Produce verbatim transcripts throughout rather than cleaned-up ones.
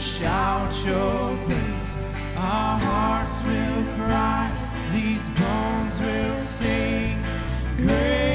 shout your praise. Our hearts will cry. These bones will sing. Great.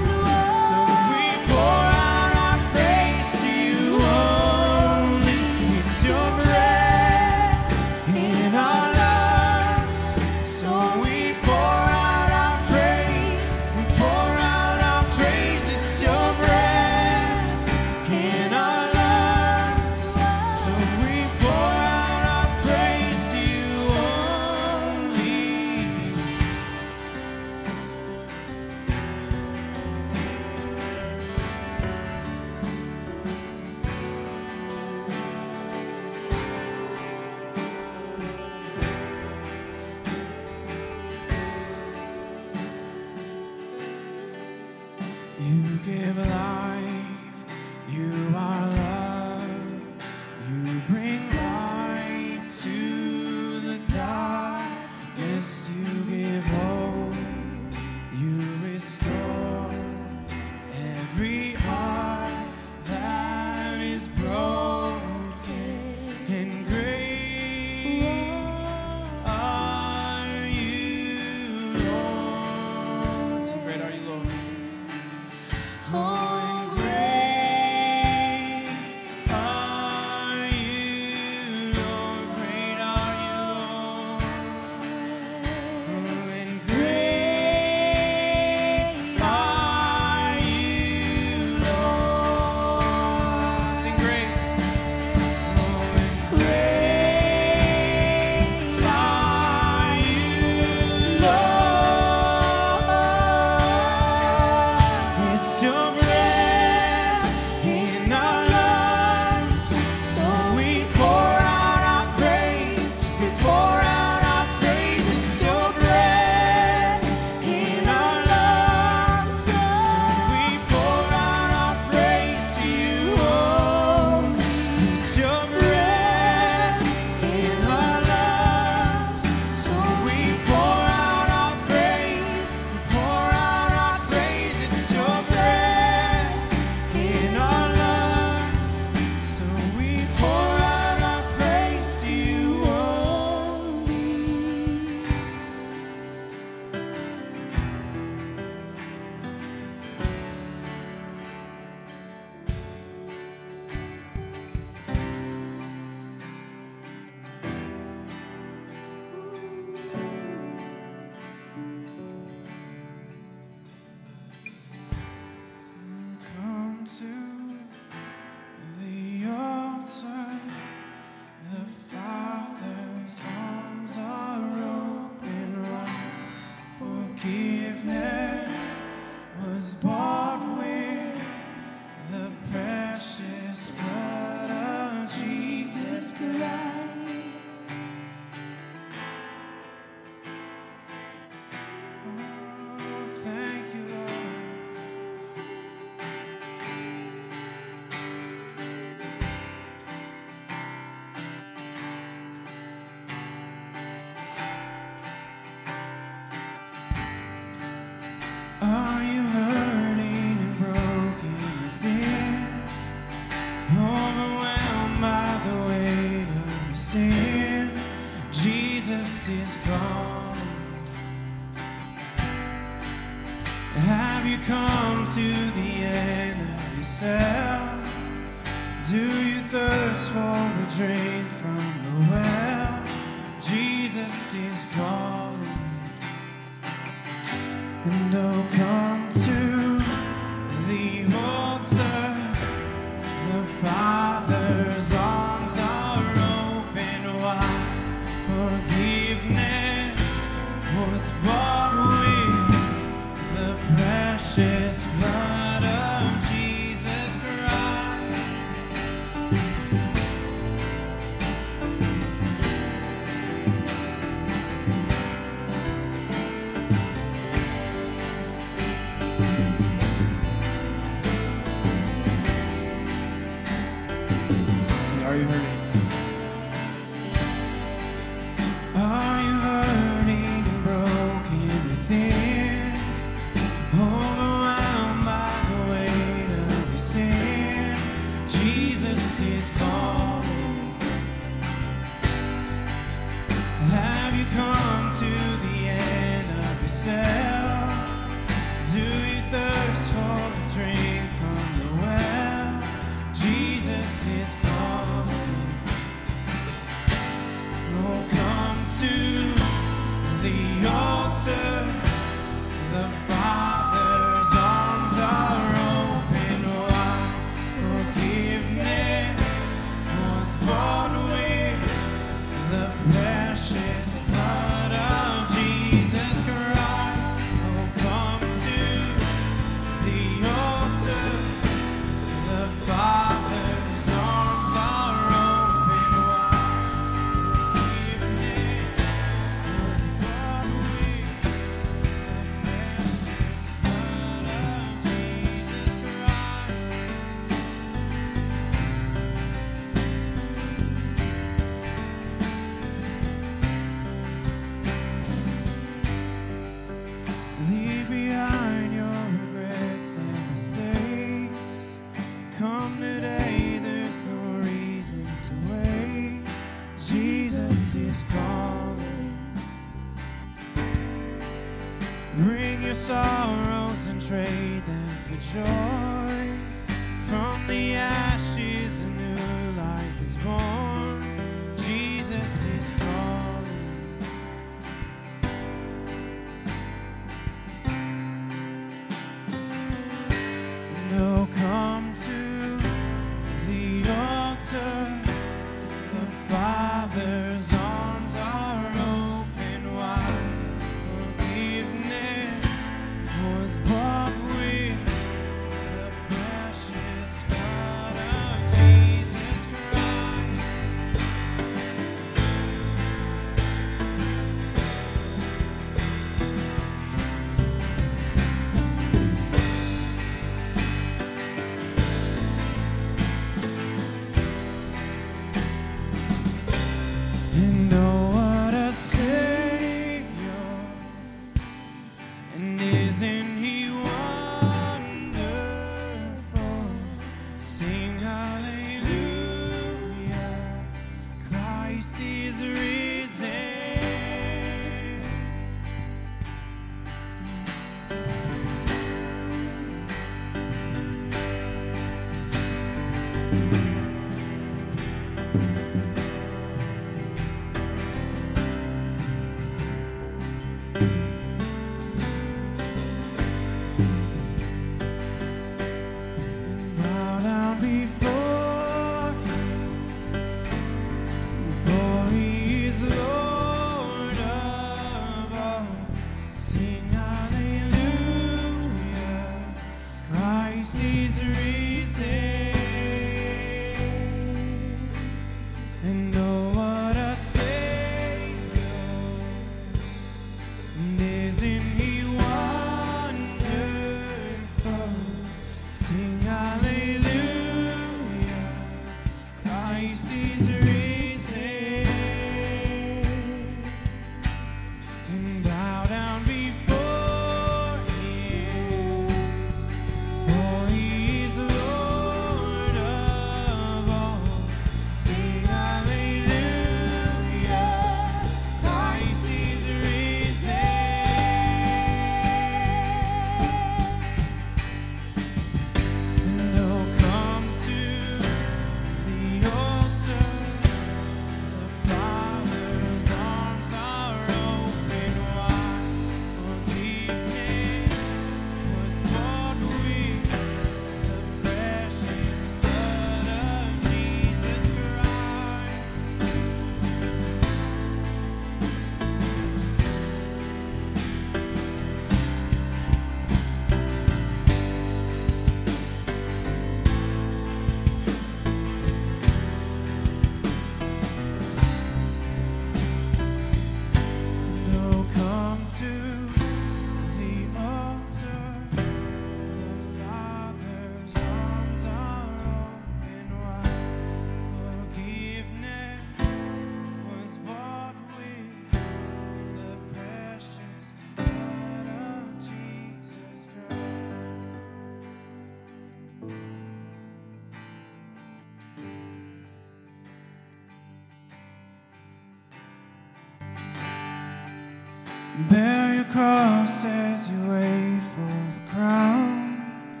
Bear your cross as you wait for the crown.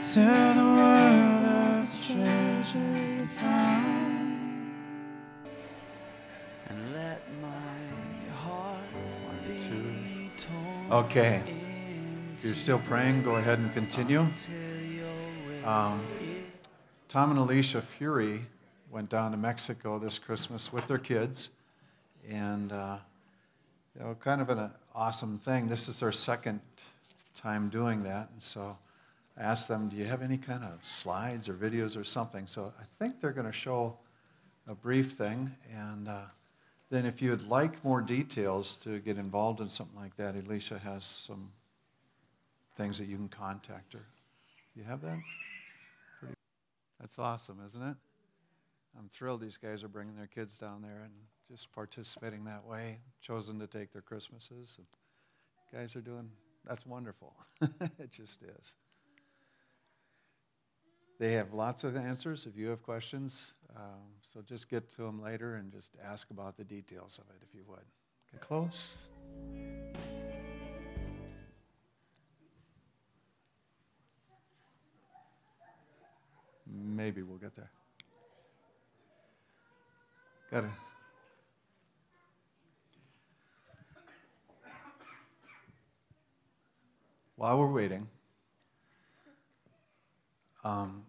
Tell the world of the treasure you found. And let my heart be torn. Okay. If you're still praying, go ahead and continue. Um, Tom and Alicia Fury went down to Mexico this Christmas with their kids. And... Uh, You know, kind of an awesome thing. This is their second time doing that. And so I asked them, do you have any kind of slides or videos or something? So I think they're going to show a brief thing. And uh, then if you would like more details to get involved in something like that, Alicia has some things that you can contact her. Do you have that? Pretty- That's awesome, isn't it? I'm thrilled these guys are bringing their kids down there and just participating that way, chosen to take their Christmases. And guys are doing, that's wonderful. It just is. They have lots of answers if you have questions. Um, so just get to them later and just ask about the details of it if you would. Get close. Maybe we'll get there. Got it. While we're waiting, um,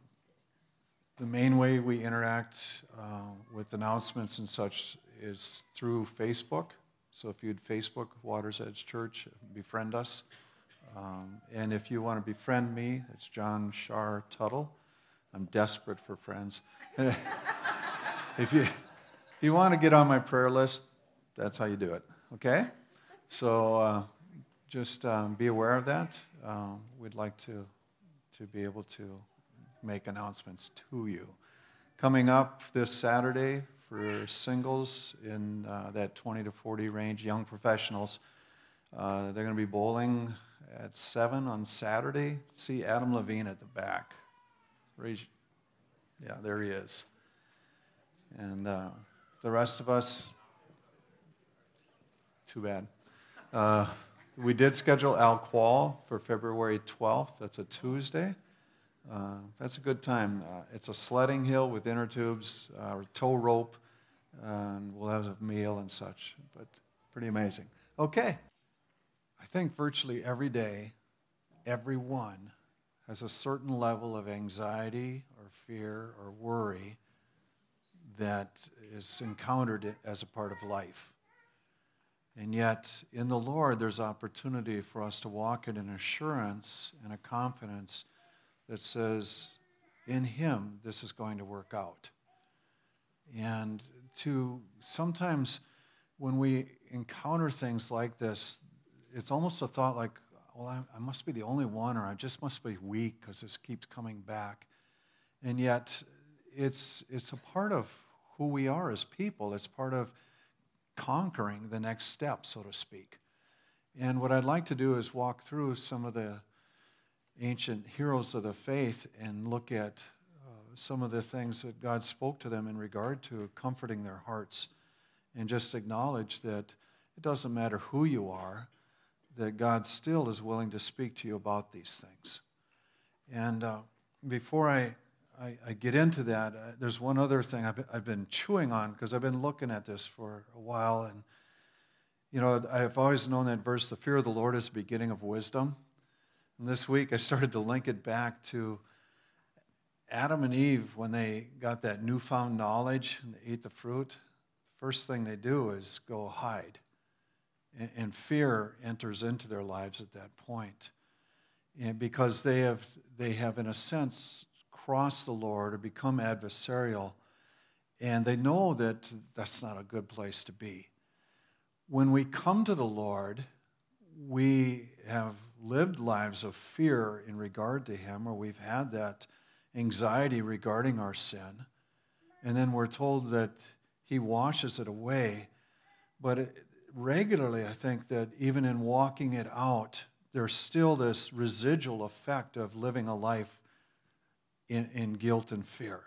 the main way we interact uh, with announcements and such is through Facebook. So if you'd Facebook, Water's Edge Church, befriend us. Um, and if you want to befriend me, it's John Shar Tuttle. I'm desperate for friends. if you if you want to get on my prayer list, that's how you do it, okay? So... Uh, Just um, be aware of that. Um, we'd like to to be able to make announcements to you. Coming up this Saturday for singles in uh, that twenty to forty range, young professionals, uh, they're going to be bowling at seven on Saturday. See Adam Levine at the back. Yeah, there he is. And uh, the rest of us, too bad. Uh, We did schedule Al for February twelfth. That's a Tuesday. Uh, that's a good time. Uh, it's a sledding hill with inner tubes, uh, tow rope, uh, and we'll have a meal and such. But pretty amazing. Okay. I think virtually every day, everyone has a certain level of anxiety or fear or worry that is encountered as a part of life. And yet, in the Lord, there's opportunity for us to walk in an assurance and a confidence that says, in Him, this is going to work out. And to sometimes, when we encounter things like this, it's almost a thought like, well, I, I must be the only one, or I just must be weak because this keeps coming back. And yet, it's it's a part of who we are as people. It's part of conquering the next step, so to speak. And what I'd like to do is walk through some of the ancient heroes of the faith and look at uh, some of the things that God spoke to them in regard to comforting their hearts, and just acknowledge that it doesn't matter who you are, that God still is willing to speak to you about these things. And uh, before I I, I get into that, uh, there's one other thing I've been, I've been chewing on, because I've been looking at this for a while, and, you know, I've always known that verse, the fear of the Lord is the beginning of wisdom. And this week I started to link it back to Adam and Eve when they got that newfound knowledge and they ate the fruit. First thing they do is go hide, and, and fear enters into their lives at that point, and because they have, they have, in a sense, cross the Lord or become adversarial, and they know that that's not a good place to be. When we come to the Lord, we have lived lives of fear in regard to Him, or we've had that anxiety regarding our sin, and then we're told that He washes it away. But it, regularly, I think that even in walking it out, there's still this residual effect of living a life In, in guilt and fear.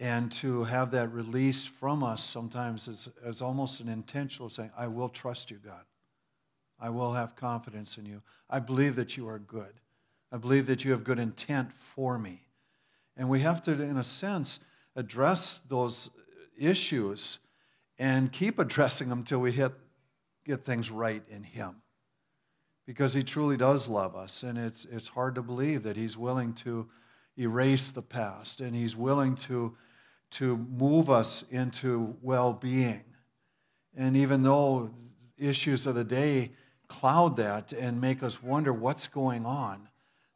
And to have that released from us sometimes is, is almost an intentional saying, I will trust you, God. I will have confidence in you. I believe that you are good. I believe that you have good intent for me. And we have to, in a sense, address those issues and keep addressing them till we hit, get things right in Him. Because He truly does love us, and it's it's hard to believe that He's willing to erase the past, and He's willing to, to move us into well-being. And even though issues of the day cloud that and make us wonder what's going on,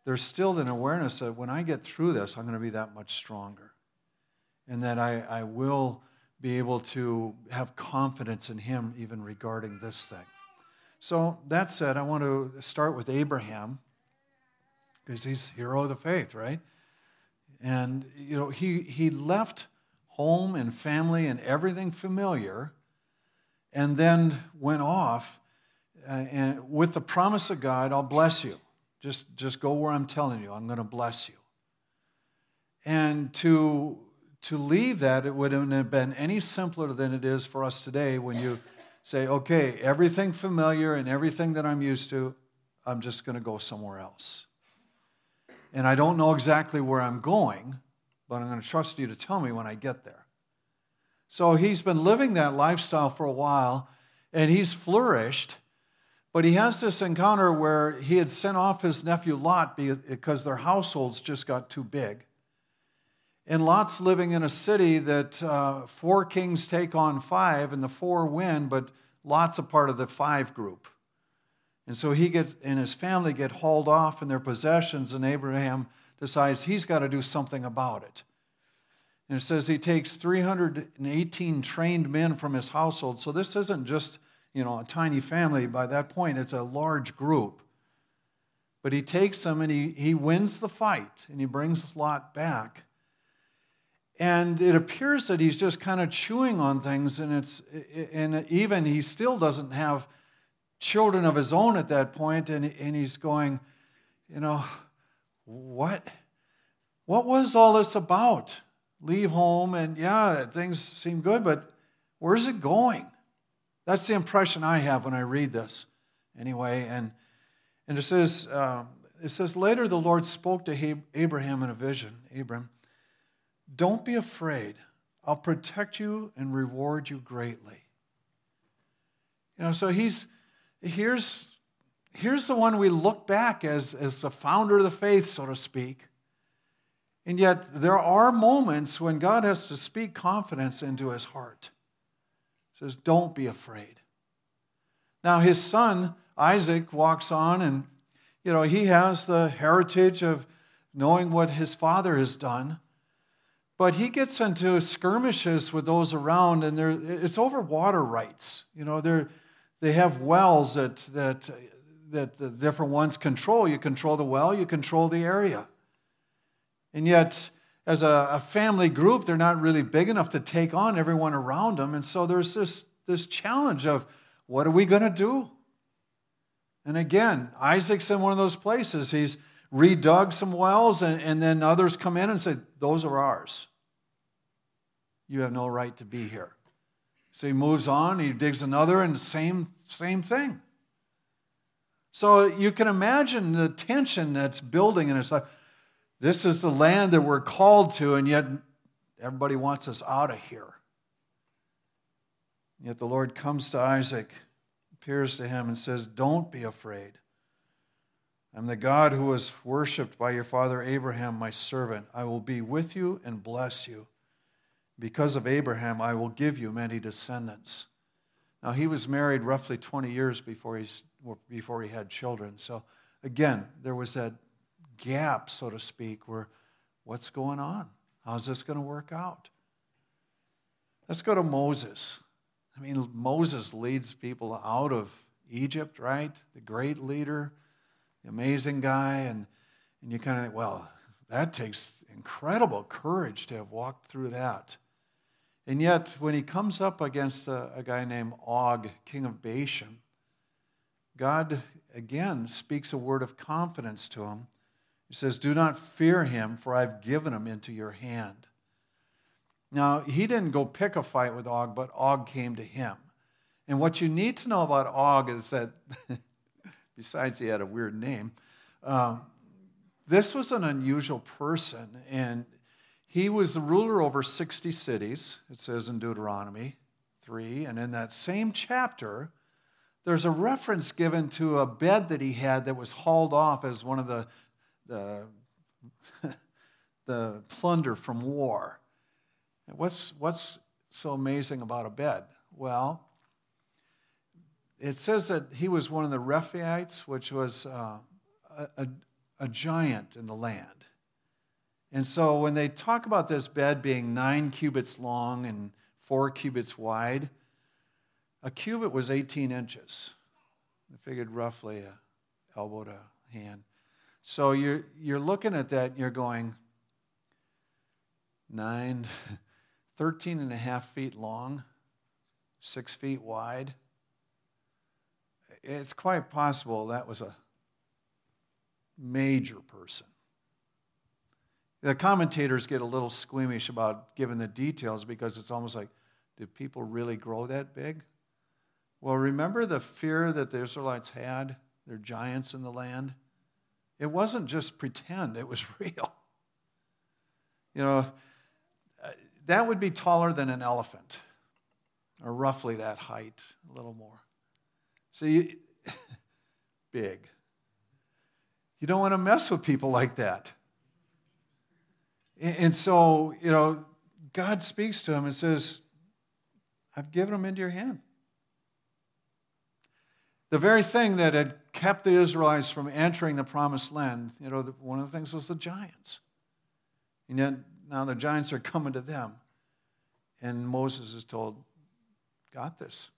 there's still an awareness that when I get through this, I'm going to be that much stronger. And that I, I will be able to have confidence in Him even regarding this thing. So that said, I want to start with Abraham, because he's hero of the faith, right? And, you know, he, he left home and family and everything familiar, and then went off uh, and with the promise of God, I'll bless you. Just, just go where I'm telling you. I'm going to bless you. And to, to leave that, it wouldn't have been any simpler than it is for us today when you say, okay, everything familiar and everything that I'm used to, I'm just going to go somewhere else. And I don't know exactly where I'm going, but I'm going to trust you to tell me when I get there. So he's been living that lifestyle for a while, and he's flourished, but he has this encounter where he had sent off his nephew Lot because their households just got too big. And Lot's living in a city that uh, four kings take on five, and the four win, but Lot's a part of the five group. And so he gets and his family get hauled off in their possessions, and Abraham decides he's got to do something about it. And it says he takes three hundred eighteen trained men from his household. So this isn't just, you know, a tiny family. By that point, it's a large group. But he takes them and he, he wins the fight and he brings Lot back. And it appears that he's just kind of chewing on things, and it's and even he still doesn't have children of his own at that point, and and he's going, you know, what what was all this about? Leave home, and yeah, things seem good, but where's it going? That's the impression I have when I read this anyway. And and it says, uh, it says, later the Lord spoke to Abraham in a vision. Abram, don't be afraid. I'll protect you and reward you greatly. You know, so he's, here's, here's the one we look back as, as the founder of the faith, so to speak. And yet, there are moments when God has to speak confidence into his heart. He says, don't be afraid. Now, his son, Isaac, walks on, and, you know, he has the heritage of knowing what his father has done. But he gets into skirmishes with those around, and there it's over water rights. You know, they're, they have wells that, that, that the different ones control. You control the well, you control the area. And yet, as a, a family group, they're not really big enough to take on everyone around them. And so there's this, this challenge of, what are we going to do? And again, Isaac's in one of those places. He's redug some wells, and, and then others come in and say, those are ours. You have no right to be here. So he moves on, he digs another, and the same, same thing. So you can imagine the tension that's building in his life. This is the land that we're called to, and yet everybody wants us out of here. And yet the Lord comes to Isaac, appears to him, and says, don't be afraid. I'm the God who was worshipped by your father Abraham, my servant. I will be with you and bless you. Because of Abraham, I will give you many descendants. Now, he was married roughly twenty years before he, before he had children. So, again, there was that gap, so to speak, where what's going on? How's this going to work out? Let's go to Moses. I mean, Moses leads people out of Egypt, right? The great leader, the amazing guy, and, and you kind of, well, that takes incredible courage to have walked through that. And yet, when he comes up against a, a guy named Og, king of Bashan, God, again, speaks a word of confidence to him. He says, do not fear him, for I've given him into your hand. Now, he didn't go pick a fight with Og, but Og came to him. And what you need to know about Og is that besides he had a weird name. Um, this was an unusual person, and he was the ruler over sixty cities, it says in Deuteronomy three. And in that same chapter, there's a reference given to a bed that he had that was hauled off as one of the, the, the plunder from war. And what's, what's so amazing about a bed? Well, it says that he was one of the Rephaites, which was uh, a, a giant in the land. And so when they talk about this bed being nine cubits long and four cubits wide, a cubit was eighteen inches. I figured roughly an elbow to hand. So you're, you're looking at that and you're going, nine, thirteen and a half feet long, six feet wide. It's quite possible that was a major person. The commentators get a little squeamish about giving the details because it's almost like, did people really grow that big? Well, remember the fear that the Israelites had? They're giants in the land. It wasn't just pretend, it was real. You know, that would be taller than an elephant, or roughly that height, a little more. See, big. You don't want to mess with people like that. And so, you know, God speaks to him and says, I've given them into your hand. The very thing that had kept the Israelites from entering the promised land, you know, one of the things was the giants. And yet now the giants are coming to them. And Moses is told, got this.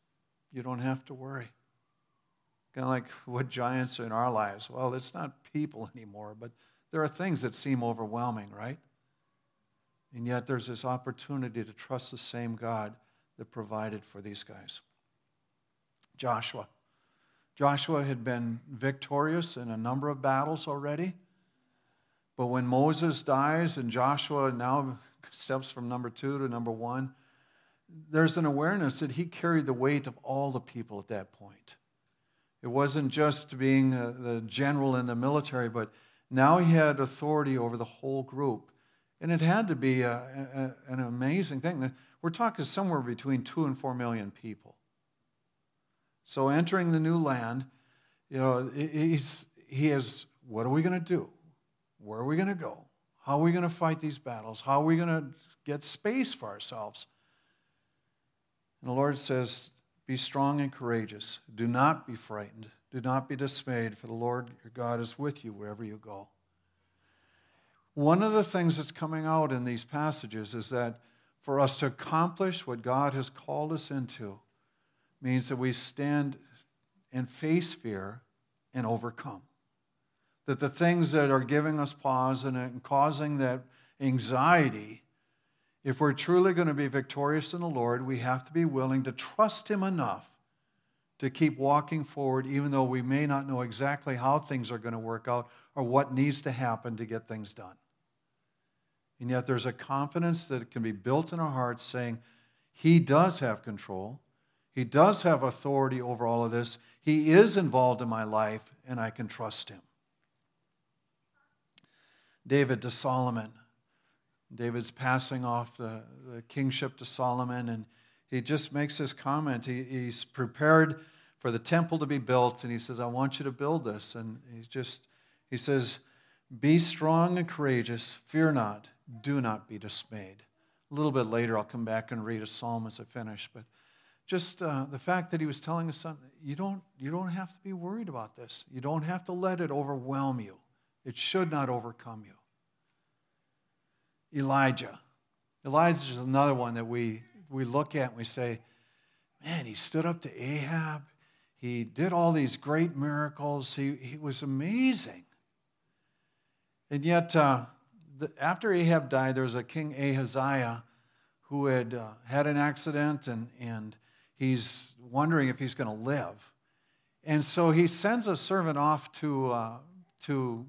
You don't have to worry. Kind of like what giants are in our lives. Well, it's not people anymore, but there are things that seem overwhelming, right? And yet there's this opportunity to trust the same God that provided for these guys. Joshua. Joshua had been victorious in a number of battles already. But when Moses dies and Joshua now steps from number two to number one, there's an awareness that he carried the weight of all the people at that point. It wasn't just being the general in the military, but now he had authority over the whole group. And it had to be a, a, an amazing thing. We're talking somewhere between two and four million people. So entering the new land, you know, he's, he is, what are we going to do? Where are we going to go? How are we going to fight these battles? How are we going to get space for ourselves? And the Lord says, be strong and courageous. Do not be frightened. Do not be dismayed, for the Lord your God is with you wherever you go. One of the things that's coming out in these passages is that for us to accomplish what God has called us into means that we stand and face fear and overcome. That the things that are giving us pause and causing that anxiety, if we're truly going to be victorious in the Lord, we have to be willing to trust Him enough to keep walking forward, even though we may not know exactly how things are going to work out or what needs to happen to get things done. And yet there's a confidence that can be built in our hearts saying, He does have control. He does have authority over all of this. He is involved in my life, and I can trust Him. David to Solomon. David's passing off the, the kingship to Solomon, and he just makes this comment. He, he's prepared for the temple to be built, and he says, I want you to build this. And he's just, he says, be strong and courageous. Fear not. Do not be dismayed. A little bit later, I'll come back and read a psalm as I finish. But just uh, the fact that he was telling us something, you don't, you don't have to be worried about this. You don't have to let it overwhelm you. It should not overcome you. Elijah. Elijah is another one that we... we look at and we say, man, he stood up to Ahab. He did all these great miracles. He, he was amazing. And yet, uh, the, after Ahab died, there was a king Ahaziah who had uh, had an accident, and, and he's wondering if he's going to live. And so he sends a servant off to uh, to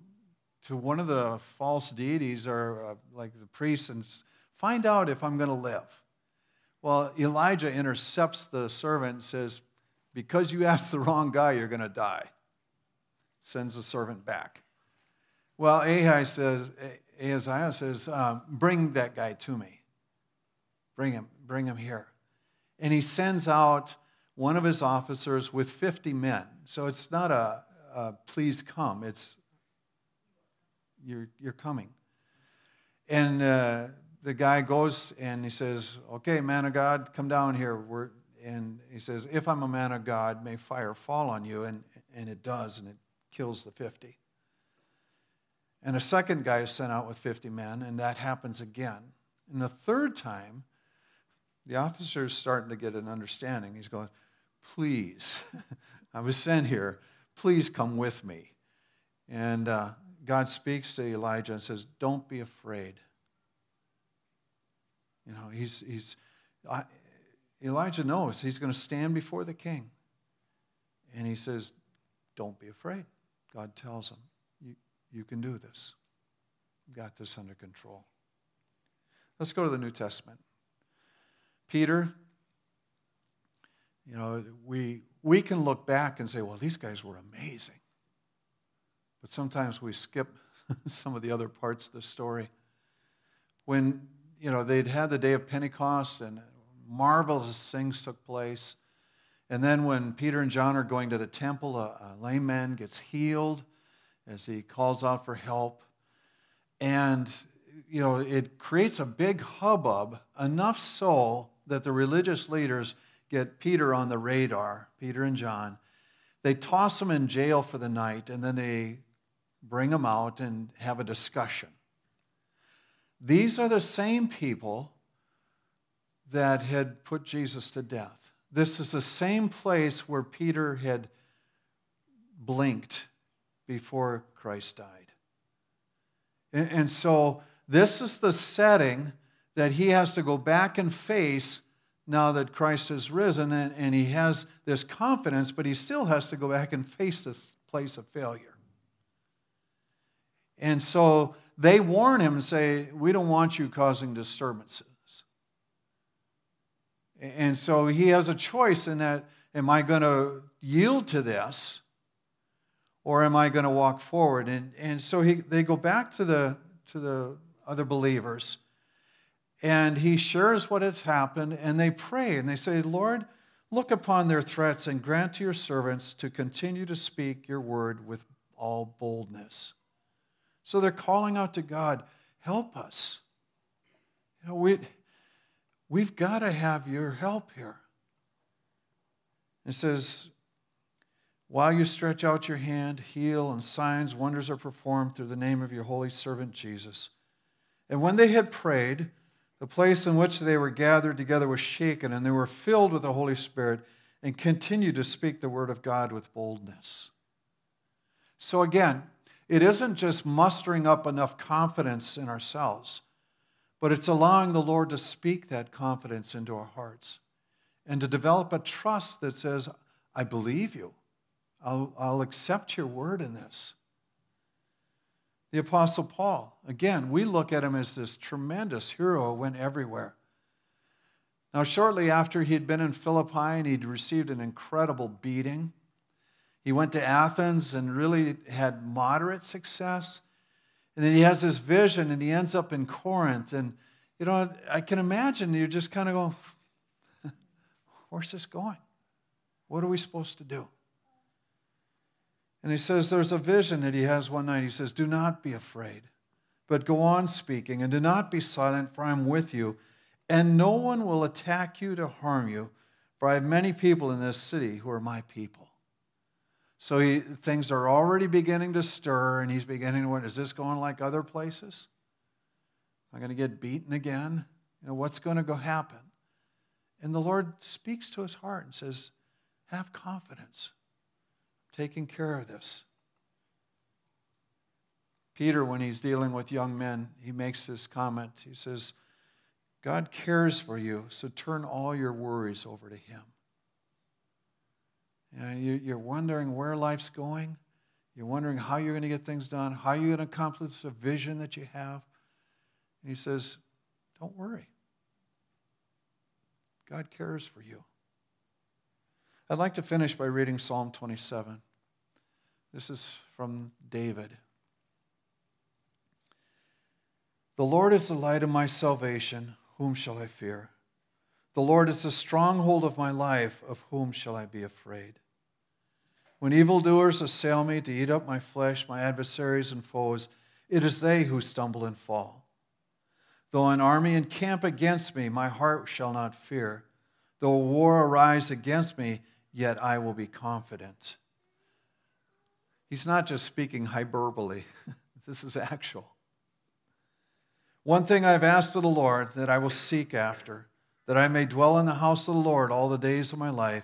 to one of the false deities or uh, like the priests and find out if I'm going to live. Well, Elijah intercepts the servant and says, because you asked the wrong guy, you're going to die. sends the servant back. Well, Ahaziah says, Ahaziah says um, bring that guy to me. Bring him, bring him here. And he sends out one of his officers with fifty men. So it's not a, a please come. It's you're you're coming. And uh, the guy goes and he says, "Okay, man of God, come down here." We're, and he says, "If I'm a man of God, may fire fall on you." And and it does, and it kills the fifty. And a second guy is sent out with fifty men, and that happens again. And the third time, the officer is starting to get an understanding. He's going, "Please, I was sent here. Please come with me." And uh, God speaks to Elijah and says, "Don't be afraid." You know, he's he's I, Elijah knows he's going to stand before the king, and he says, "Don't be afraid." God tells him, "You you can do this. You've got this under control." Let's go to the New Testament. Peter, you know, we we can look back and say, well, these guys were amazing. But sometimes we skip some of the other parts of the story. When, you know, they'd had the day of Pentecost and marvelous things took place. And then when Peter and John are going to the temple, a, a lame man gets healed as he calls out for help. And, you know, it creates a big hubbub, enough so that the religious leaders get Peter on the radar, Peter and John. They toss him in jail for the night, and then they bring him out and have a discussion. These are the same people that had put Jesus to death. This is the same place where Peter had blinked before Christ died. And, and so this is the setting that he has to go back and face now that Christ has risen, and, and he has this confidence, but he still has to go back and face this place of failure. And so they warn him and say, we don't want you causing disturbances. And so he has a choice in that, am I going to yield to this, or am I going to walk forward? And, and so he, they go back to the, to the other believers, and he shares what has happened, and they pray, and they say, Lord, look upon their threats and grant to your servants to continue to speak your word with all boldness. So they're calling out to God, help us. You know, we, we've got to have your help here. It says, while you stretch out your hand, heal, and signs, wonders are performed through the name of your holy servant Jesus. And when they had prayed, the place in which they were gathered together was shaken, and they were filled with the Holy Spirit and continued to speak the word of God with boldness. So again, it isn't just mustering up enough confidence in ourselves, but it's allowing the Lord to speak that confidence into our hearts and to develop a trust that says, I believe you. I'll, I'll accept your word in this. The Apostle Paul, again, we look at him as this tremendous hero who went everywhere. Now, shortly after he'd been in Philippi and he'd received an incredible beating, he went to Athens and really had moderate success. And then he has this vision and he ends up in Corinth. And, you know, I can imagine you're just kind of going, where's this going? What are we supposed to do? And he says, there's a vision that he has one night. He says, do not be afraid, but go on speaking, and do not be silent, for I am with you, and no one will attack you to harm you, for I have many people in this city who are my people. So he, things are already beginning to stir, and he's beginning to wonder, is this going like other places? Am I going to get beaten again? You know, what's going to go happen? And the Lord speaks to his heart and says, have confidence. Taking care of this. Peter, when he's dealing with young men, he makes this comment. He says, God cares for you, so turn all your worries over to him. You know, you're wondering where life's going. You're wondering how you're going to get things done, how you're going to accomplish the vision that you have. And he says, don't worry. God cares for you. I'd like to finish by reading Psalm twenty-seven. This is from David. The Lord is the light of my salvation. Whom shall I fear? The Lord is the stronghold of my life. Of whom shall I be afraid? When evildoers assail me to eat up my flesh, my adversaries and foes, it is they who stumble and fall. Though an army encamp against me, my heart shall not fear. Though war arise against me, yet I will be confident. He's not just speaking hyperbole. This is actual. One thing I've asked of the Lord that I will seek after, that I may dwell in the house of the Lord all the days of my life,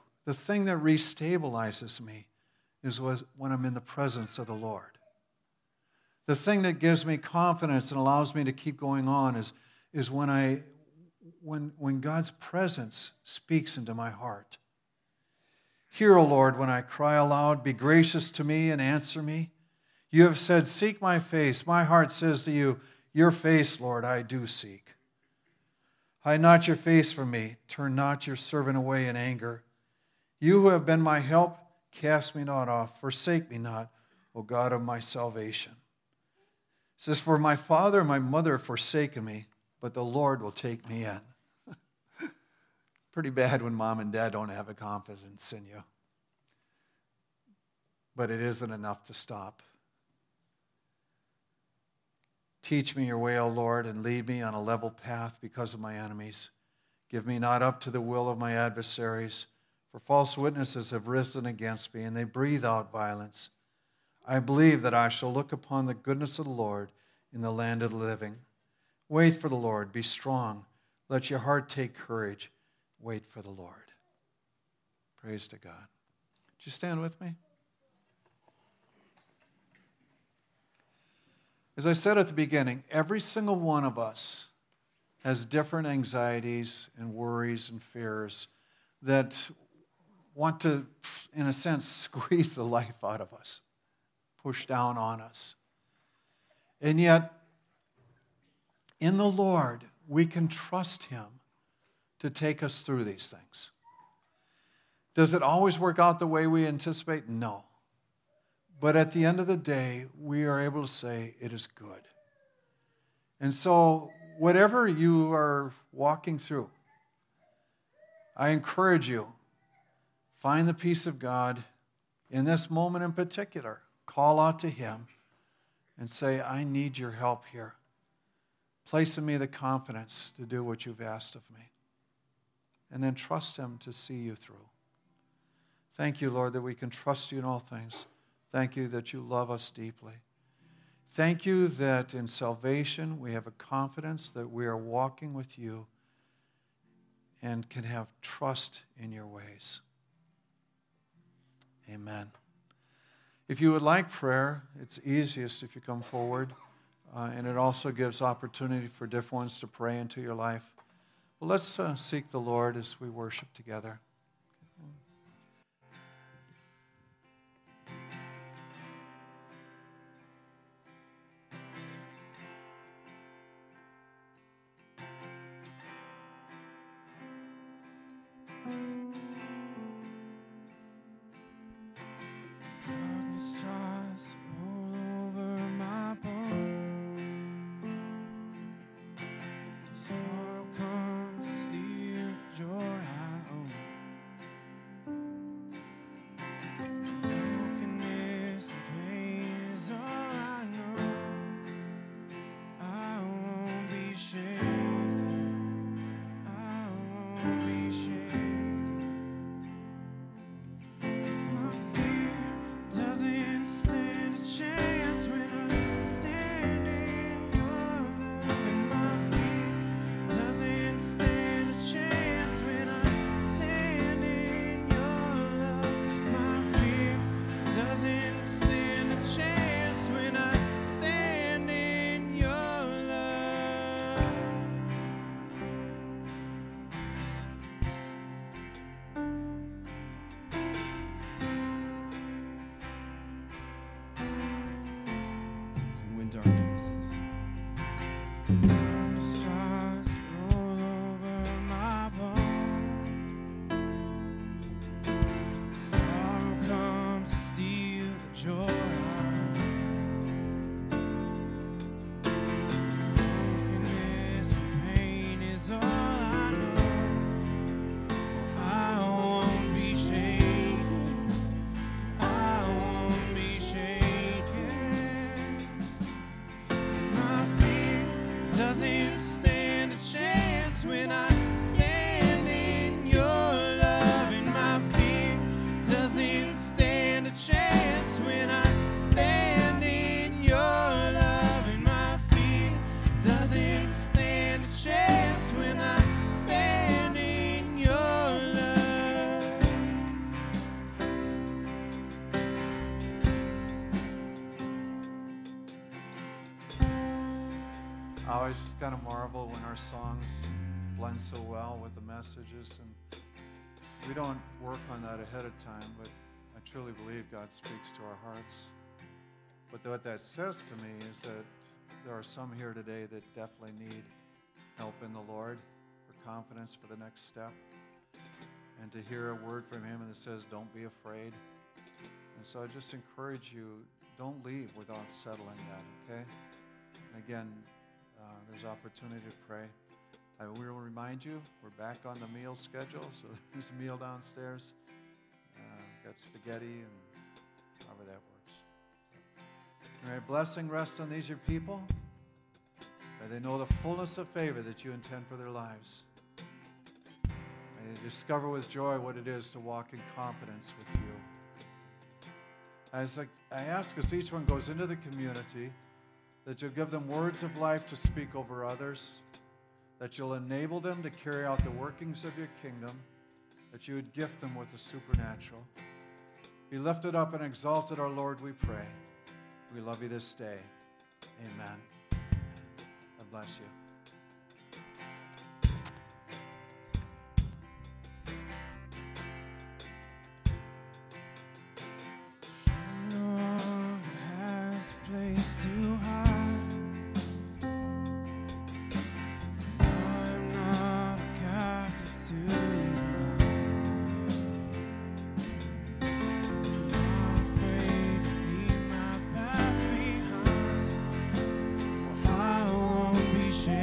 the thing that restabilizes me, is when I'm in the presence of the Lord. The thing that gives me confidence and allows me to keep going on is, is when I, when, when God's presence speaks into my heart. Hear, O Lord, when I cry aloud, be gracious to me and answer me. You have said, seek my face. My heart says to you, your face, Lord, I do seek. Hide not your face from me. Turn not your servant away in anger. You who have been my help, cast me not off. Forsake me not, O God of my salvation. It says, for my father and my mother have forsaken me, but the Lord will take me in. Pretty bad when mom and dad don't have a confidence in you. But it isn't enough to stop. Teach me your way, O Lord, and lead me on a level path because of my enemies. Give me not up to the will of my adversaries, for false witnesses have risen against me, and they breathe out violence. I believe that I shall look upon the goodness of the Lord in the land of the living. Wait for the Lord, be strong. Let your heart take courage. Wait for the Lord. Praise to God. Would you stand with me? As I said at the beginning, every single one of us has different anxieties and worries and fears that want to, in a sense, squeeze the life out of us, push down on us. And yet, in the Lord, we can trust him to take us through these things. Does it always work out the way we anticipate? No. But at the end of the day, we are able to say it is good. And so, whatever you are walking through, I encourage you, find the peace of God in this moment in particular. Call out to him and say, I need your help here. Place in me the confidence to do what you've asked of me. And then trust him to see you through. Thank you, Lord, that we can trust you in all things. Thank you that you love us deeply. Thank you that in salvation we have a confidence that we are walking with you and can have trust in your ways. Amen. If you would like prayer, it's easiest if you come forward, uh, and it also gives opportunity for different ones to pray into your life. Well, let's uh, seek the Lord as we worship together. Joy I own. Kind of marvel when our songs blend so well with the messages, and we don't work on that ahead of time, but I truly believe God speaks to our hearts. But what that says to me is that there are some here today that definitely need help in the Lord for confidence for the next step, and to hear a word from Him that says, don't be afraid. And so I just encourage you, don't leave without settling that, okay? And again, Uh, there's opportunity to pray. I will remind you, we're back on the meal schedule, so there's a meal downstairs. Uh, got spaghetti and however that works. So. All right, blessing rest on these your people. May they know the fullness of favor that you intend for their lives. May they discover with joy what it is to walk in confidence with you. As I, I ask as each one goes into the community, that you'll give them words of life to speak over others, that you'll enable them to carry out the workings of your kingdom, that you would gift them with the supernatural. Be lifted up and exalted, our Lord, we pray. We love you this day. Amen. God bless you. She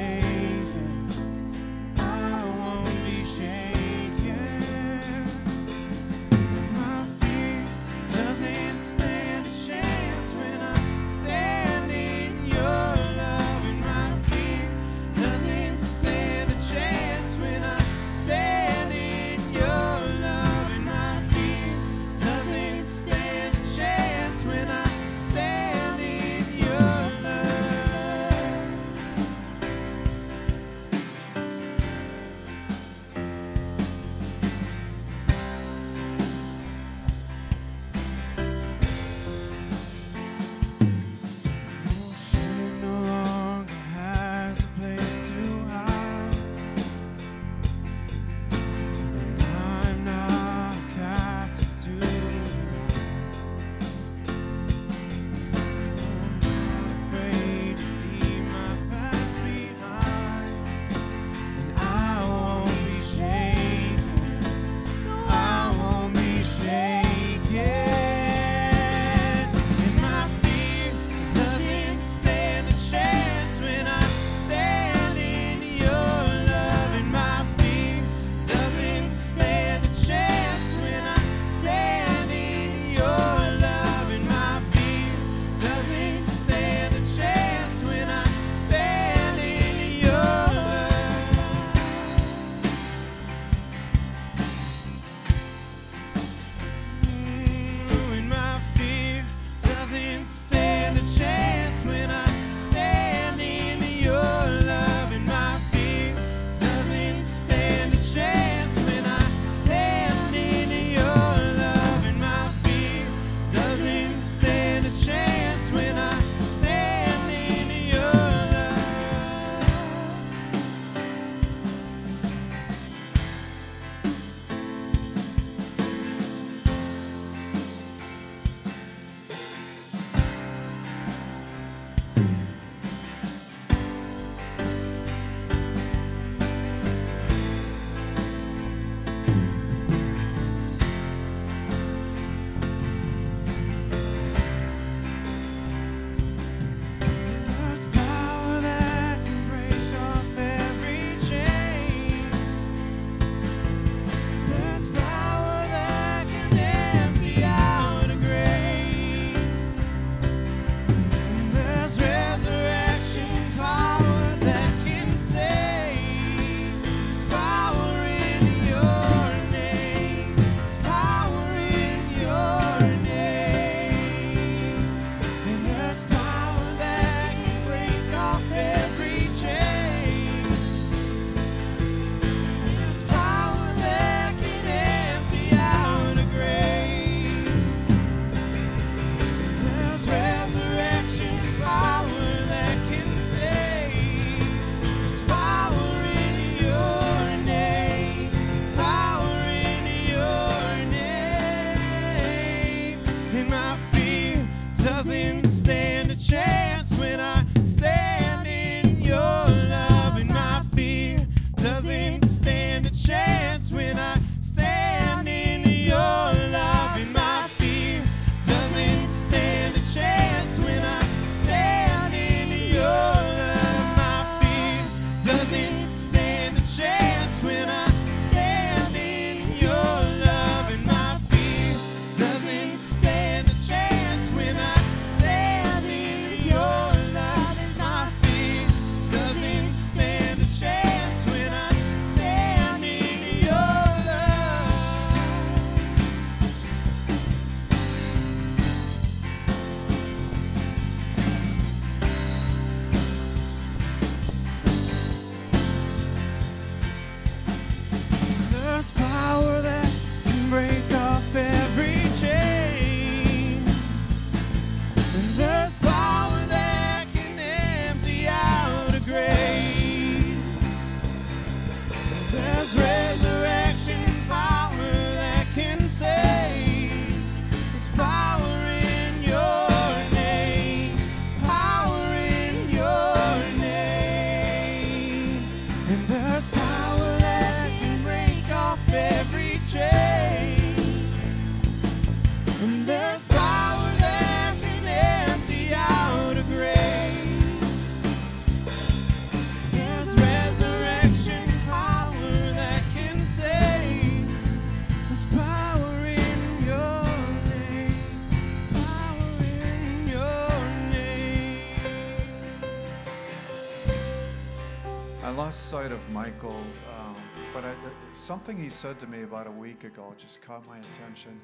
lost sight of Michael, um, but I, something he said to me about a week ago just caught my attention.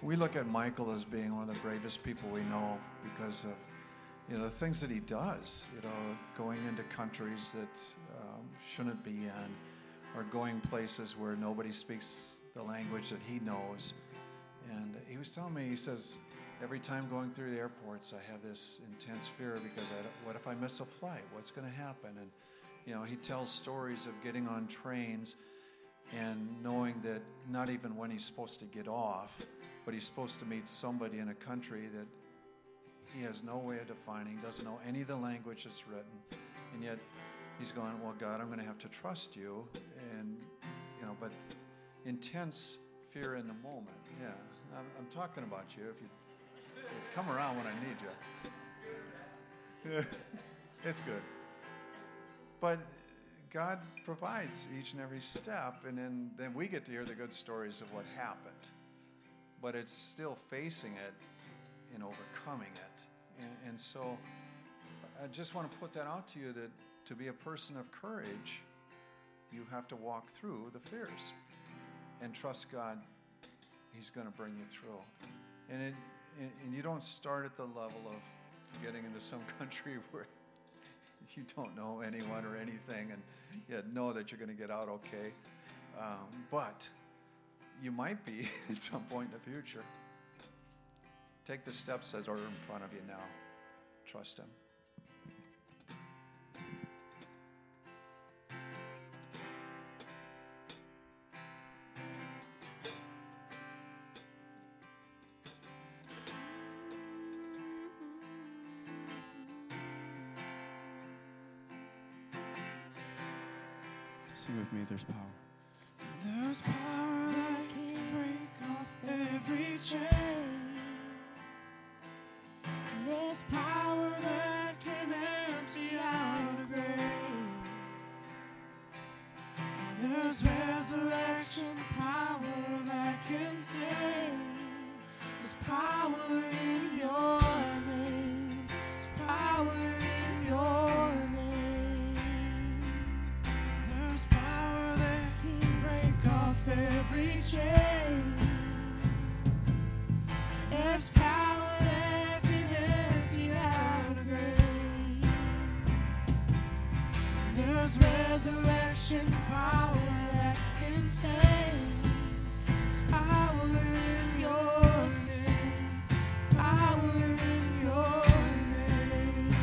We look at Michael as being one of the bravest people we know because of, you know, the things that he does, you know, going into countries that um, shouldn't be in, or going places where nobody speaks the language that he knows. And he was telling me, he says, every time going through the airports, I have this intense fear because I don't, what if I miss a flight? What's going to happen? And, you know, he tells stories of getting on trains and knowing that not even when he's supposed to get off, but he's supposed to meet somebody in a country that he has no way of defining, doesn't know any of the language that's written. And yet he's going, well, God, I'm going to have to trust you. And, you know, but intense fear in the moment. Yeah, I'm, I'm talking about you. If you come around when I need you. Yeah, it's good. But God provides each and every step, and then, then we get to hear the good stories of what happened. But it's still facing it and overcoming it. And, and so I just want to put that out to you, that to be a person of courage, you have to walk through the fears and trust God. He's going to bring you through. And it And you don't start at the level of getting into some country where you don't know anyone or anything and yet know that you're going to get out okay. Um, but you might be at some point in the future. Take the steps that are in front of you now. Trust Him. Sing with me, there's power. There's power that can break off every chain. There's power that can empty out a grave. There's resurrection power that can save. There's power in your name. There's power in your name. Every chain, there's power that can empty out a grave. There's resurrection power that can save. There's power in your name. There's power in your name.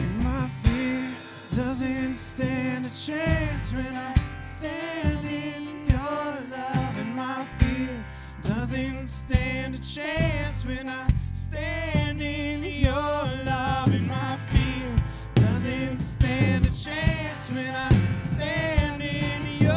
And my fear doesn't stand a chance when I stand in your love, and my fear doesn't stand a chance when I stand in your love, and my fear doesn't stand a chance when I stand in your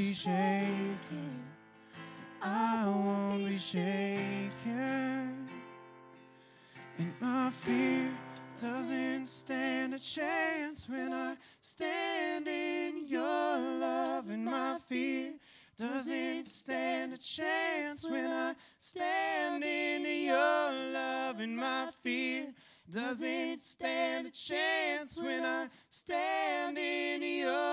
be shaken. I won't be shaken. And my fear doesn't stand a chance when I stand in your love. And my fear doesn't stand a chance when I stand in your love. And my fear doesn't stand a chance when I stand in your